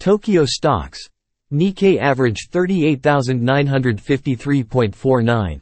Tokyo stocks. Nikkei average 38,953.49.